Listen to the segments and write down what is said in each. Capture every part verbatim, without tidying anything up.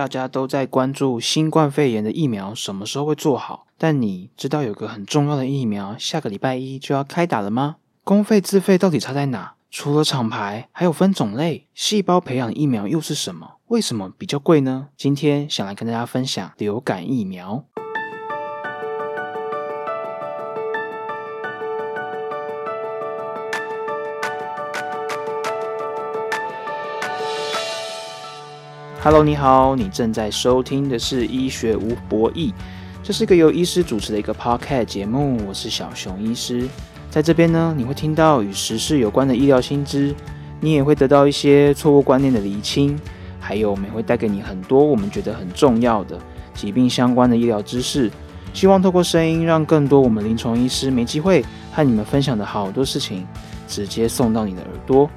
大家都在关注新冠肺炎的疫苗什么时候会做好，但你知道有个很重要的疫苗下个礼拜一就要开打了吗？公费自费到底差在哪？除了厂牌，还有分种类，细胞培养疫苗又是什么？为什么比较贵呢？今天想来跟大家分享流感疫苗。Hello， 你好，你正在收听的是医学无博弈，这是个由医师主持的一个 Podcast 节目，我是小熊医师。在这边呢，你会听到与时事有关的医疗新知，你也会得到一些错误观念的厘清，还有我们也会带给你很多我们觉得很重要的疾病相关的医疗知识，希望透过声音让更多我们临床医师没机会和你们分享的好多事情直接送到你的耳朵。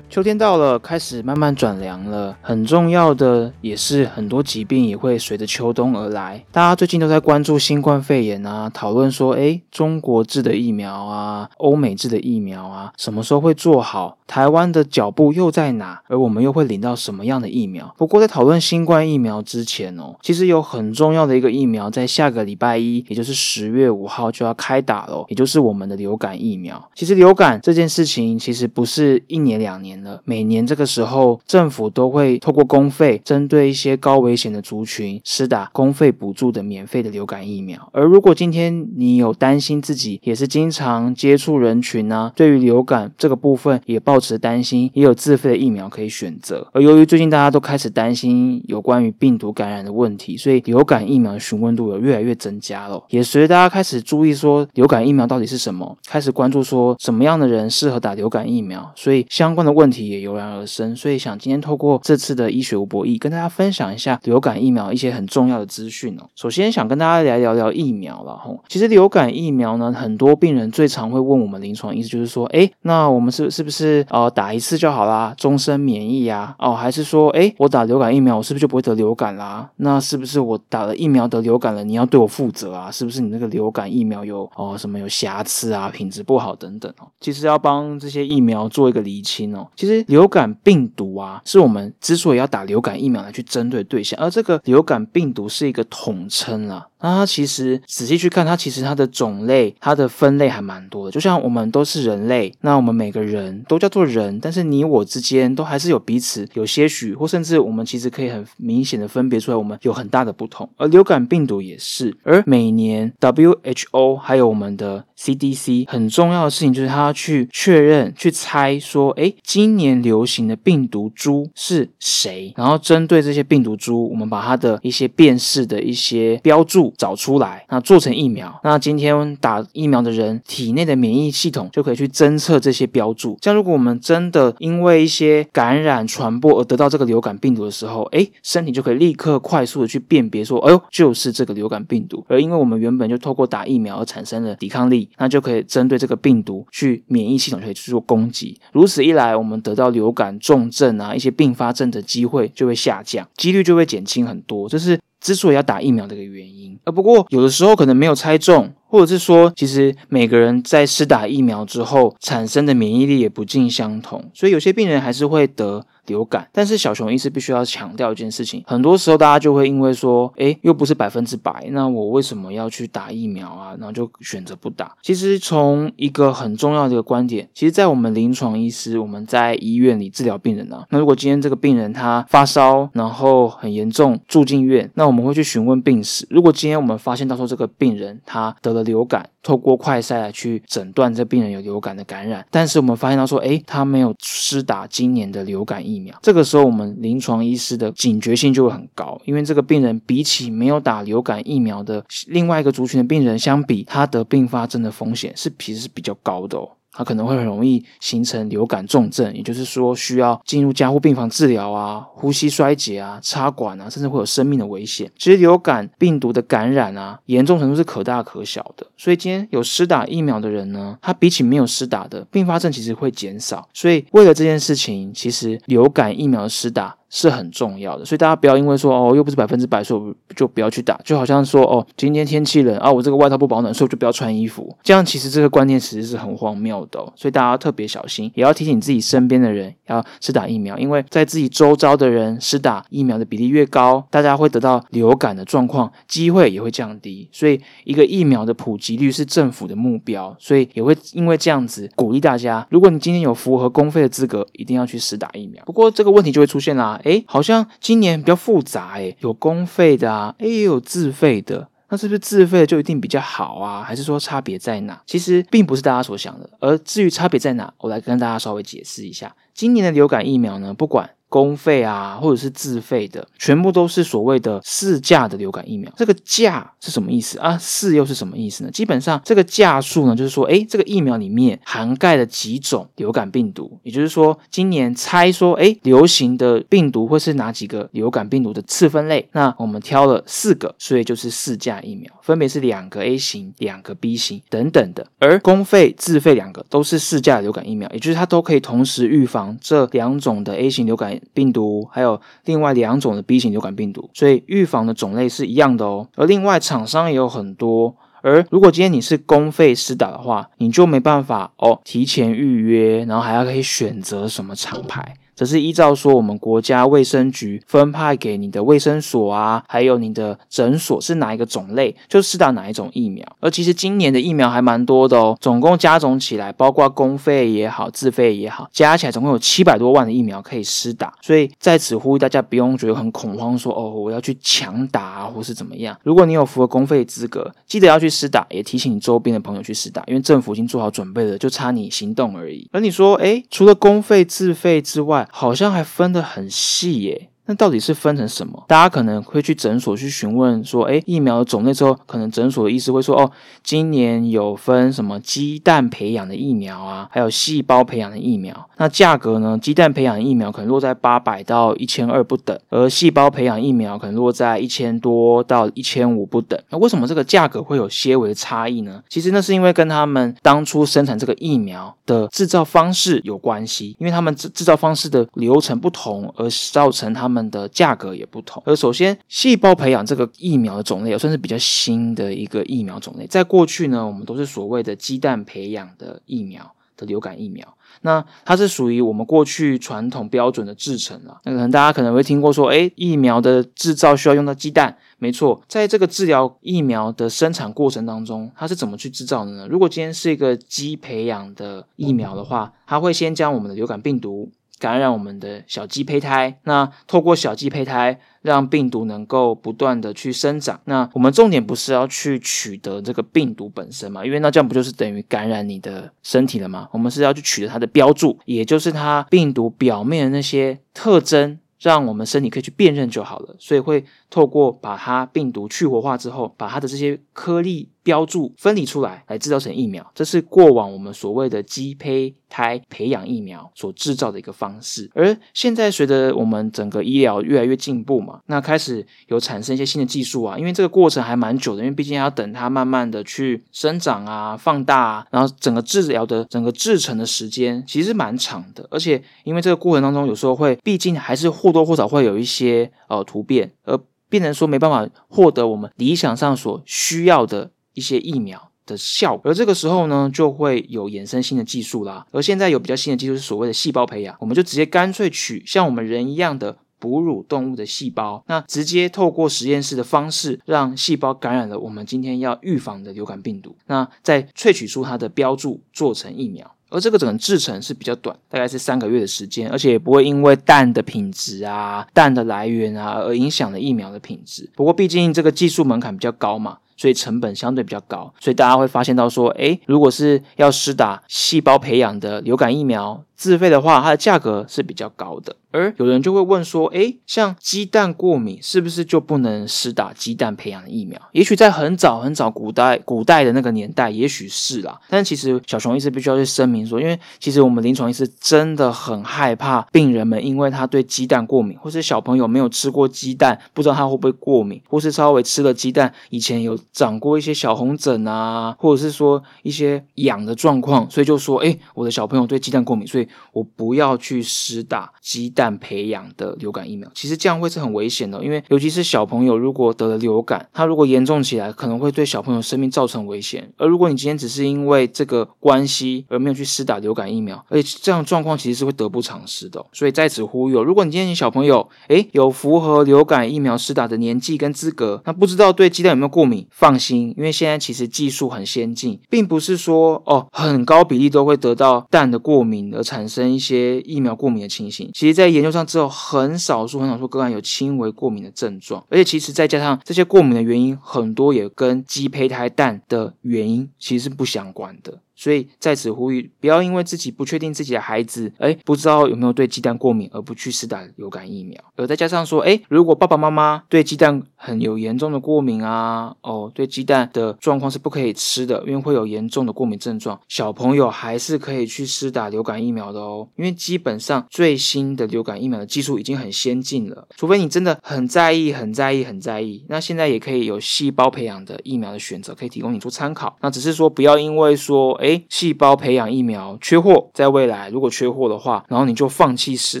秋天到了，开始慢慢转凉了，很重要的也是很多疾病也会随着秋冬而来。大家最近都在关注新冠肺炎啊，讨论说诶，中国制的疫苗啊，欧美制的疫苗啊，什么时候会做好，台湾的脚步又在哪，而我们又会领到什么样的疫苗。不过在讨论新冠疫苗之前哦，其实有很重要的一个疫苗在下个礼拜一，也就是十月五号就要开打了，也就是我们的流感疫苗。其实流感这件事情其实不是一年两年，每年这个时候政府都会透过公费针对一些高危险的族群施打公费补助的免费的流感疫苗。而如果今天你有担心自己也是经常接触人群啊，对于流感这个部分也抱持担心，也有自费的疫苗可以选择。而由于最近大家都开始担心有关于病毒感染的问题，所以流感疫苗的询问度有越来越增加了，也随着大家开始注意说流感疫苗到底是什么，开始关注说什么样的人适合打流感疫苗，所以相关的问题问题也油然而生。所以想今天透过这次的医学无博弈跟大家分享一下流感疫苗一些很重要的资讯哦。首先想跟大家来聊聊疫苗啦吼。其实流感疫苗呢，很多病人最常会问我们临床医师就是说，诶，那我们是是不是呃打一次就好啦，终身免疫啊？哦，还是说，诶，我打流感疫苗，我是不是就不会得流感啦？那是不是我打了疫苗得流感了，你要对我负责啊？是不是你那个流感疫苗有哦什么有瑕疵啊，品质不好等等哦。其实要帮这些疫苗做一个厘清哦。其实流感病毒啊，是我们之所以要打流感疫苗来去针对对象，而这个流感病毒是一个统称啦、啊。那它其实仔细去看，它其实它的种类它的分类还蛮多的，就像我们都是人类，那我们每个人都叫做人，但是你我之间都还是有彼此有些许，或甚至我们其实可以很明显的分别出来我们有很大的不同。而流感病毒也是，而每年 W H O 还有我们的 C D C 很重要的事情就是它要去确认去猜说，诶，今年流行的病毒株是谁，然后针对这些病毒株我们把它的一些辨识的一些标注找出来，那做成疫苗，那今天打疫苗的人体内的免疫系统就可以去侦测这些标注。这样如果我们真的因为一些感染传播而得到这个流感病毒的时候，诶，身体就可以立刻快速的去辨别说，哎呦，就是这个流感病毒。而因为我们原本就透过打疫苗而产生了抵抗力，那就可以针对这个病毒去免疫系统就可以去做攻击。如此一来，我们得到流感重症啊一些并发症的机会就会下降，几率就会减轻很多，这是之所以要打疫苗的一个原因。而不过有的时候可能没有猜中，或者是说其实每个人在施打疫苗之后产生的免疫力也不尽相同，所以有些病人还是会得流感。但是小熊医师必须要强调一件事情，很多时候大家就会因为说，诶，又不是百分之百，那我为什么要去打疫苗啊，然后就选择不打。其实从一个很重要的一个观点，其实在我们临床医师我们在医院里治疗病人啊，那如果今天这个病人他发烧然后很严重住进院，那我们会去询问病史。如果今天我们发现到说这个病人他得了流感，透过快筛来去诊断这病人有流感的感染，但是我们发现到说，诶，他没有施打今年的流感疫苗，这个时候我们临床医师的警觉性就会很高，因为这个病人比起没有打流感疫苗的另外一个族群的病人相比，他得并发症的风险是其实是比较高的哦，它可能会很容易形成流感重症，也就是说需要进入加护病房治疗啊，呼吸衰竭啊，插管啊，甚至会有生命的危险。其实流感病毒的感染啊，严重程度是可大可小的，所以今天有施打疫苗的人呢，他比起没有施打的并发症其实会减少，所以为了这件事情，其实流感疫苗的施打是很重要的。所以大家不要因为说，哦，又不是百分之百，所以我就不要去打，就好像说哦，今天天气冷啊，我这个外套不保暖，所以我就不要穿衣服。这样其实这个观念其实是很荒谬的哦，所以大家要特别小心，也要提醒自己身边的人要施打疫苗，因为在自己周遭的人施打疫苗的比例越高，大家会得到流感的状况机会也会降低，所以一个疫苗的普及率是政府的目标，所以也会因为这样子鼓励大家，如果你今天有符合公费的资格，一定要去施打疫苗。不过这个问题就会出现啦，诶，好像今年比较复杂诶，有公费的啊，诶，也有自费的，那是不是自费的就一定比较好啊？还是说差别在哪？其实并不是大家所想的。而至于差别在哪，我来跟大家稍微解释一下。今年的流感疫苗呢，不管公费啊或者是自费的，全部都是所谓的市价的流感疫苗。这个价是什么意思啊？市又是什么意思呢？基本上这个价数呢，就是说诶，这个疫苗里面涵盖了几种流感病毒，也就是说今年猜说诶，流行的病毒会是哪几个流感病毒的次分类，那我们挑了四个，所以就是市价疫苗，分别是两个 A 型两个 B 型等等的。而公费自费两个都是市价的流感疫苗，也就是它都可以同时预防这两种的 A 型流感病毒还有另外两种的 B 型流感病毒，所以预防的种类是一样的哦。而另外厂商也有很多，而如果今天你是公费施打的话，你就没办法哦提前预约，然后还要可以选择什么厂牌，这是依照说我们国家卫生局分派给你的卫生所啊，还有你的诊所是哪一个种类，就施打哪一种疫苗。而其实今年的疫苗还蛮多的哦，总共加总起来，包括公费也好自费也好，加起来总共有七百多万的疫苗可以施打，所以在此呼吁大家不用觉得很恐慌说哦我要去强打啊或是怎么样。如果你有符合公费资格，记得要去施打，也提醒你周边的朋友去施打，因为政府已经做好准备了，就差你行动而已。而你说诶，除了公费自费之外好像还分得很细耶，那到底是分成什么？大家可能会去诊所去询问说诶，疫苗的种类之后，可能诊所的医师会说哦，今年有分什么鸡蛋培养的疫苗啊，还有细胞培养的疫苗。那价格呢，鸡蛋培养疫苗可能落在八百到一千二不等，而细胞培养疫苗可能落在一千多到一千五不等。那为什么这个价格会有些微的差异呢？其实那是因为跟他们当初生产这个疫苗的制造方式有关系，因为他们制造方式的流程不同，而造成他们的价格也不同。而首先细胞培养这个疫苗的种类也算是比较新的一个疫苗种类，在过去呢我们都是所谓的鸡蛋培养的疫苗的流感疫苗，那它是属于我们过去传统标准的制程啦。那可能大家可能会听过说诶，疫苗的制造需要用到鸡蛋，没错，在这个治疗疫苗的生产过程当中，它是怎么去制造的呢？如果今天是一个鸡培养的疫苗的话，它会先将我们的流感病毒感染我们的小鸡胚胎，那透过小鸡胚胎让病毒能够不断的去生长。那我们重点不是要去取得这个病毒本身嘛，因为那这样不就是等于感染你的身体了吗？我们是要去取得它的标注，也就是它病毒表面的那些特征，让我们身体可以去辨认就好了。所以会透过把它病毒去活化之后，把它的这些颗粒标注分离出来，来制造成疫苗。这是过往我们所谓的鸡胚胎培养疫苗所制造的一个方式。而现在随着我们整个医疗越来越进步嘛，那开始有产生一些新的技术啊，因为这个过程还蛮久的，因为毕竟要等它慢慢的去生长啊放大啊，然后整个治疗的整个制成的时间其实蛮长的。而且因为这个过程当中有时候会毕竟还是或多或少会有一些呃突变，而变成说没办法获得我们理想上所需要的一些疫苗的效果。而这个时候呢就会有衍生新的技术啦，而现在有比较新的技术是所谓的细胞培养，我们就直接干脆取像我们人一样的哺乳动物的细胞，那直接透过实验室的方式让细胞感染了我们今天要预防的流感病毒，那再萃取出它的标注做成疫苗。而这个整个制程是比较短，大概是三个月的时间，而且也不会因为蛋的品质啊蛋的来源啊而影响了疫苗的品质。不过毕竟这个技术门槛比较高嘛，所以成本相对比较高，所以大家会发现到说诶，如果是要施打细胞培养的流感疫苗自费的话，它的价格是比较高的。而有人就会问说诶，像鸡蛋过敏是不是就不能施打鸡蛋培养的疫苗？也许在很早很早古代古代的那个年代也许是啦，但其实小熊医师必须要去声明说，因为其实我们临床医师真的很害怕病人们因为他对鸡蛋过敏，或是小朋友没有吃过鸡蛋不知道他会不会过敏，或是稍微吃了鸡蛋以前有长过一些小红疹啊，或者是说一些痒的状况，所以就说诶，我的小朋友对鸡蛋过敏，所以以我不要去施打鸡蛋培养的流感疫苗。其实这样会是很危险的，因为尤其是小朋友如果得了流感，他如果严重起来可能会对小朋友生命造成危险，而如果你今天只是因为这个关系而没有去施打流感疫苗，而且这样状况其实是会得不偿失的、哦、所以在此呼吁、哦、如果你今天你小朋友诶有符合流感疫苗施打的年纪跟资格，那不知道对鸡蛋有没有过敏，放心，因为现在其实技术很先进，并不是说哦很高比例都会得到蛋的过敏而产生一些疫苗过敏的情形。其实在研究上之后，很少数很少数个案有轻微过敏的症状，而且其实再加上这些过敏的原因很多也跟鸡胚胎蛋的原因其实是不相关的。所以在此呼吁，不要因为自己不确定自己的孩子诶不知道有没有对鸡蛋过敏而不去施打流感疫苗。而再加上说诶如果爸爸妈妈对鸡蛋很有严重的过敏啊，哦对鸡蛋的状况是不可以吃的，因为会有严重的过敏症状，小朋友还是可以去施打流感疫苗的哦。因为基本上最新的流感疫苗的技术已经很先进了，除非你真的很在意很在意很在意，那现在也可以有细胞培养的疫苗的选择可以提供你做参考。那只是说不要因为说诶诶细胞培养疫苗缺货，在未来如果缺货的话，然后你就放弃施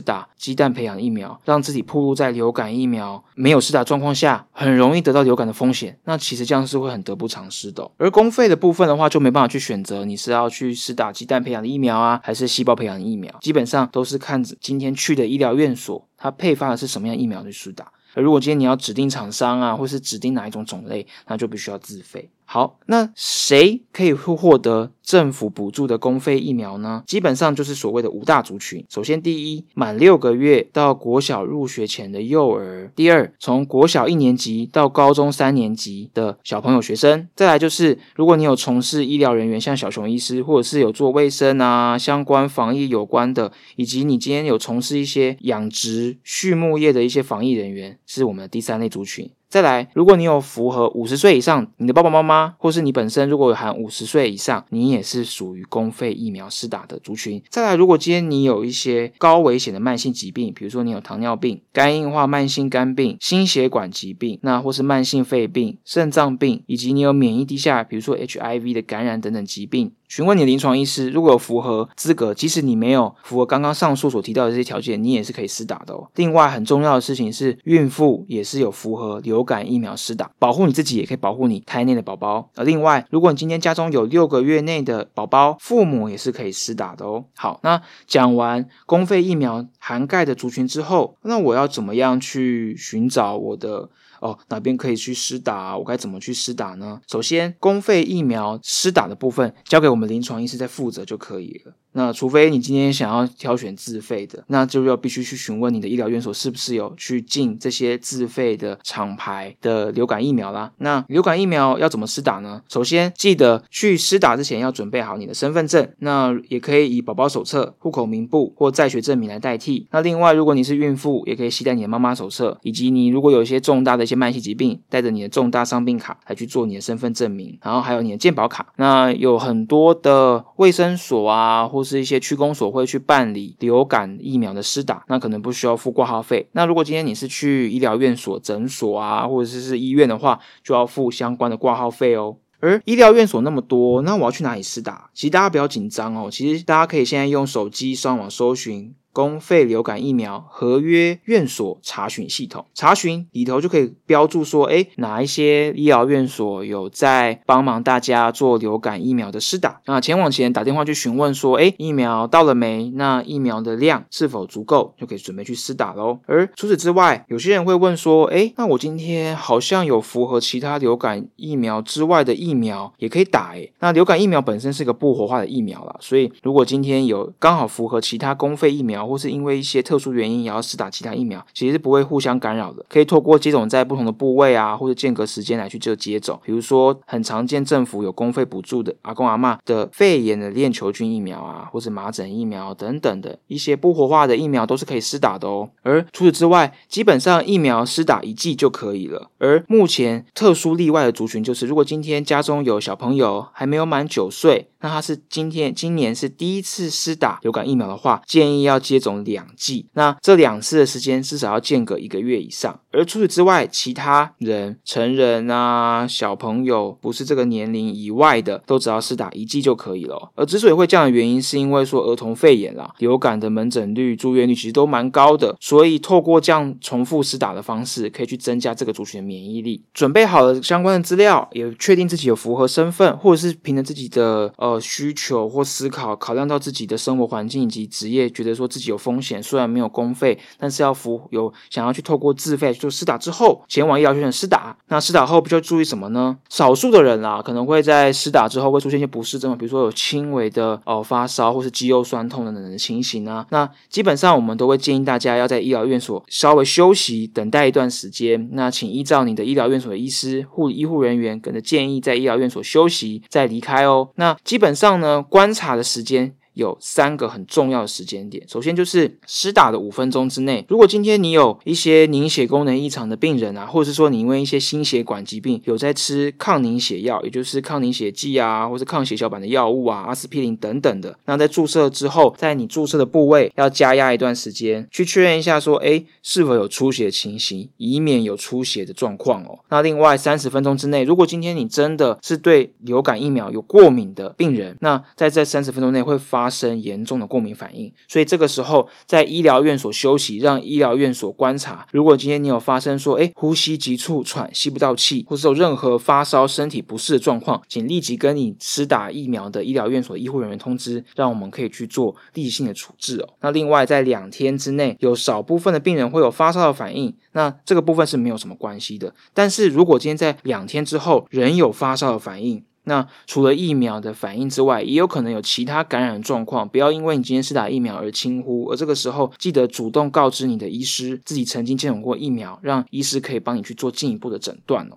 打鸡蛋培养疫苗，让自己暴露在流感疫苗没有施打状况下很容易得到流感的风险，那其实这样是会很得不偿失的、哦、而公费的部分的话，就没办法去选择你是要去施打鸡蛋培养的疫苗啊还是细胞培养的疫苗，基本上都是看今天去的医疗院所它配发的是什么样疫苗去施打，而如果今天你要指定厂商啊或是指定哪一种种类，那就必须要自费。好，那谁可以获得政府补助的公费疫苗呢？基本上就是所谓的五大族群。首先第一，满六个月到国小入学前的幼儿；第二，从国小一年级到高中三年级的小朋友学生；再来就是如果你有从事医疗人员，像小熊医师，或者是有做卫生啊相关防疫有关的，以及你今天有从事一些养殖畜牧业的一些防疫人员，是我们的第三类族群。再来，如果你有符合五十岁以上，你的爸爸妈妈或是你本身如果有含五十岁以上，你也是属于公费疫苗施打的族群。再来，如果今天你有一些高危险的慢性疾病，比如说你有糖尿病、肝硬化慢性肝病、心血管疾病，那或是慢性肺病、肾脏病，以及你有免疫低下，比如说 H I V 的感染等等疾病，询问你的临床医师，如果有符合资格，即使你没有符合刚刚上述所提到的这些条件，你也是可以施打的哦。另外很重要的事情是，孕妇也是有符合流感疫苗施打，保护你自己也可以保护你胎内的宝宝。而另外，如果你今天家中有六个月内的宝宝，父母也是可以施打的哦。好，那讲完公费疫苗涵盖的族群之后，那我要怎么样去寻找我的哦，哪边可以去施打、啊、我该怎么去施打呢？首先，公费疫苗施打的部分交给我们临床医师在负责就可以了。那除非你今天想要挑选自费的，那就要必须去询问你的医疗院所是不是有去进这些自费的厂牌的流感疫苗啦。那流感疫苗要怎么施打呢？首先记得去施打之前要准备好你的身份证，那也可以以宝宝手册、户口名簿或在学证明来代替。那另外，如果你是孕妇，也可以携带你的妈妈手册，以及你如果有一些重大的一些慢性疾病，带着你的重大伤病卡来去做你的身份证明，然后还有你的健保卡。那有很多的卫生所啊或是一些区公所会去办理流感疫苗的施打，那可能不需要付挂号费。那如果今天你是去医疗院所、诊所啊或者 是, 是医院的话，就要付相关的挂号费哦。而医疗院所那么多，那我要去哪里施打？其实大家不要紧张哦，其实大家可以现在用手机上网搜寻公费流感疫苗合约院所查询系统，查询里头就可以标注说诶哪一些医疗院所有在帮忙大家做流感疫苗的施打。那前往前打电话去询问说诶疫苗到了没，那疫苗的量是否足够，就可以准备去施打咯。而除此之外，有些人会问说诶那我今天好像有符合其他流感疫苗之外的疫苗也可以打诶。那流感疫苗本身是个不活化的疫苗啦，所以如果今天有刚好符合其他公费疫苗或是因为一些特殊原因也要施打其他疫苗，其实是不会互相干扰的，可以透过接种在不同的部位啊或者间隔时间来去做接种。比如说很常见政府有公费补助的阿公阿嬷的肺炎的链球菌疫苗啊或者麻疹疫苗等等的一些不活化的疫苗都是可以施打的哦。而除此之外，基本上疫苗施打一剂就可以了。而目前特殊例外的族群就是，如果今天家中有小朋友还没有满九岁，那它是今天今年是第一次施打流感疫苗的话，建议要接种两剂，那这两次的时间至少要间隔一个月以上。而除此之外，其他人成人啊小朋友不是这个年龄以外的都只要施打一剂就可以了、哦、而之所以会这样的原因是因为说儿童肺炎啦、流感的门诊率、住院率其实都蛮高的，所以透过这样重复施打的方式可以去增加这个族群的免疫力。准备好了相关的资料，也确定自己有符合身份，或者是凭着自己的呃需求或思考，考量到自己的生活环境以及职业，觉得说自己有风险，虽然没有公费，但是要符有想要去透过自费就施打之后，前往医疗院施打。那施打后必须要注意什么呢？少数的人啦、啊，可能会在施打之后会出现一些不适症，比如说有轻微的呃发烧或是肌肉酸痛等等的情形啊。那基本上我们都会建议大家要在医疗院所稍微休息，等待一段时间。那请依照你的医疗院所的医师、护理医护人员跟着建议，在医疗院所休息再离开哦。那基本上呢，观察的时间有三个很重要的时间点。首先就是施打的五分钟之内，如果今天你有一些凝血功能异常的病人啊，或者是说你因为一些心血管疾病有在吃抗凝血药，也就是抗凝血剂啊，或是抗血小板的药物啊，阿司匹林等等的，那在注射之后，在你注射的部位要加压一段时间，去确认一下说诶是否有出血情形，以免有出血的状况哦。那另外三十分钟之内，如果今天你真的是对流感疫苗有过敏的病人，那在这三十分钟内会发生发生严重的过敏反应，所以这个时候在医疗院所休息，让医疗院所观察。如果今天你有发生说诶呼吸急促、喘吸不到气，或是有任何发烧、身体不适的状况，请立即跟你施打疫苗的医疗院所医护人员通知，让我们可以去做立即性的处置哦。那另外在两天之内，有少部分的病人会有发烧的反应，那这个部分是没有什么关系的。但是如果今天在两天之后仍有发烧的反应，那除了疫苗的反应之外，也有可能有其他感染的状况，不要因为你今天施打疫苗而轻忽，而这个时候记得主动告知你的医师自己曾经接种过疫苗，让医师可以帮你去做进一步的诊断哦。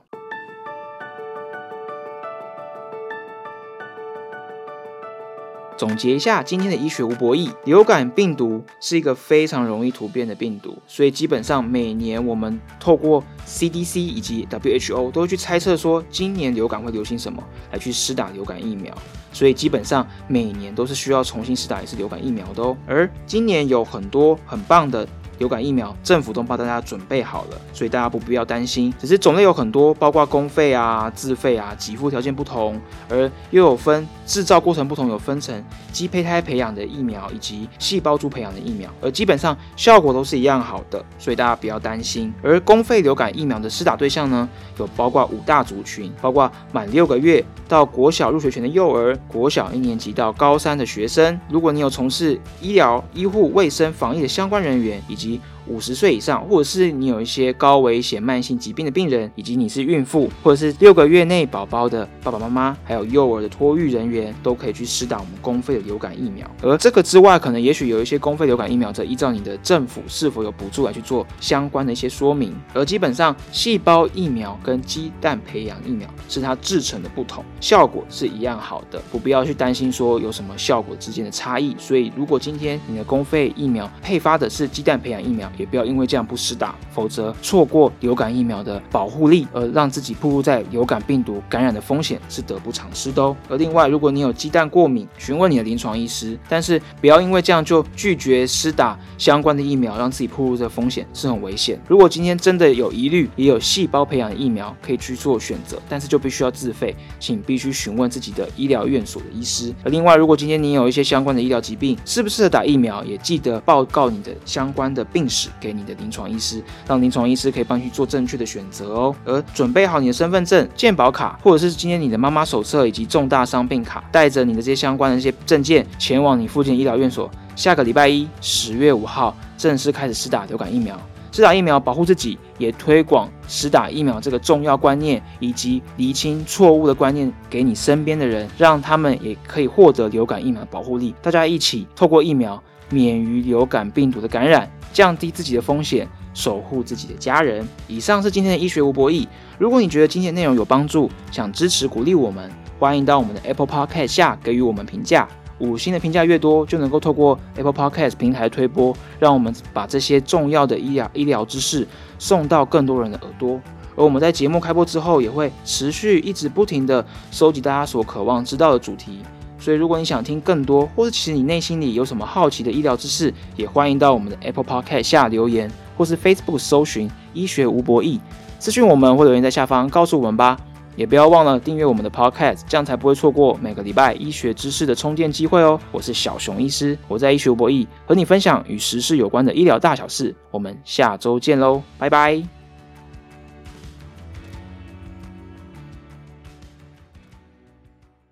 总结一下今天的医学无博弈，流感病毒是一个非常容易突变的病毒，所以基本上每年我们透过 C D C 以及 W H O 都会去猜测说今年流感会流行什么，来去施打流感疫苗，所以基本上每年都是需要重新施打一次流感疫苗的哦。而今年有很多很棒的流感疫苗，政府都帮大家准备好了，所以大家不必要担心。只是种类有很多，包括公费啊、自费啊，给付条件不同，而又有分制造过程不同，有分成鸡胚胎培养的疫苗以及细胞株培养的疫苗，而基本上效果都是一样好的，所以大家不要担心。而公费流感疫苗的施打对象呢，有包括五大族群，包括满六个月到国小入学前的幼儿、国小一年级到高三的学生，如果你有从事医疗、医护、卫生、防疫的相关人员，以及五十岁以上，或者是你有一些高危险慢性疾病的病人，以及你是孕妇或者是六个月内宝宝的爸爸妈妈，还有幼儿的托育人员，都可以去施打我们公费的流感疫苗。而这个之外，可能也许有一些公费流感疫苗则依照你的政府是否有补助来去做相关的一些说明。而基本上细胞疫苗跟鸡蛋培养疫苗是它制成的不同，效果是一样好的，不必要去担心说有什么效果之间的差异。所以如果今天你的公费疫苗配发的是鸡蛋培养疫苗，也不要因为这样不施打，否则错过流感疫苗的保护力，而让自己暴露在流感病毒感染的风险是得不偿失的哦。而另外，如果你有鸡蛋过敏，询问你的临床医师，但是不要因为这样就拒绝施打相关的疫苗，让自己暴露的风险是很危险。如果今天真的有疑虑，也有细胞培养的疫苗可以去做选择，但是就必须要自费，请必须询问自己的医疗院所的医师。而另外，如果今天你有一些相关的医疗疾病，适不适合打疫苗，也记得报告你的相关的病史给你的临床医师，让临床医师可以帮你去做正确的选择哦。而准备好你的身份证、健保卡，或者是今天你的妈妈手册以及重大伤病卡，带着你的这些相关的一些证件，前往你附近的医疗院所。下个礼拜一，十月五号正式开始施打流感疫苗。施打疫苗保护自己，也推广施打疫苗这个重要观念，以及厘清错误的观念给你身边的人，让他们也可以获得流感疫苗的保护力。大家一起透过疫苗免于流感病毒的感染，降低自己的风险，守护自己的家人。以上是今天的医学无博弈。如果你觉得今天内容有帮助，想支持鼓励我们，欢迎到我们的 Apple Podcast 下给予我们评价。五星的评价越多，就能够透过 Apple Podcast 平台推播，让我们把这些重要的医疗医疗知识送到更多人的耳朵。而我们在节目开播之后，也会持续一直不停的收集大家所渴望知道的主题，所以如果你想听更多，或是其实你内心里有什么好奇的医疗知识，也欢迎到我们的 Apple Podcast 下留言，或是 Facebook 搜寻医学无博弈，私讯我们或留言在下方告诉我们吧。也不要忘了订阅我们的 Podcast， 这样才不会错过每个礼拜医学知识的充电机会哦。我是小熊医师，我在医学无博弈和你分享与时事有关的医疗大小事，我们下周见喽，拜拜。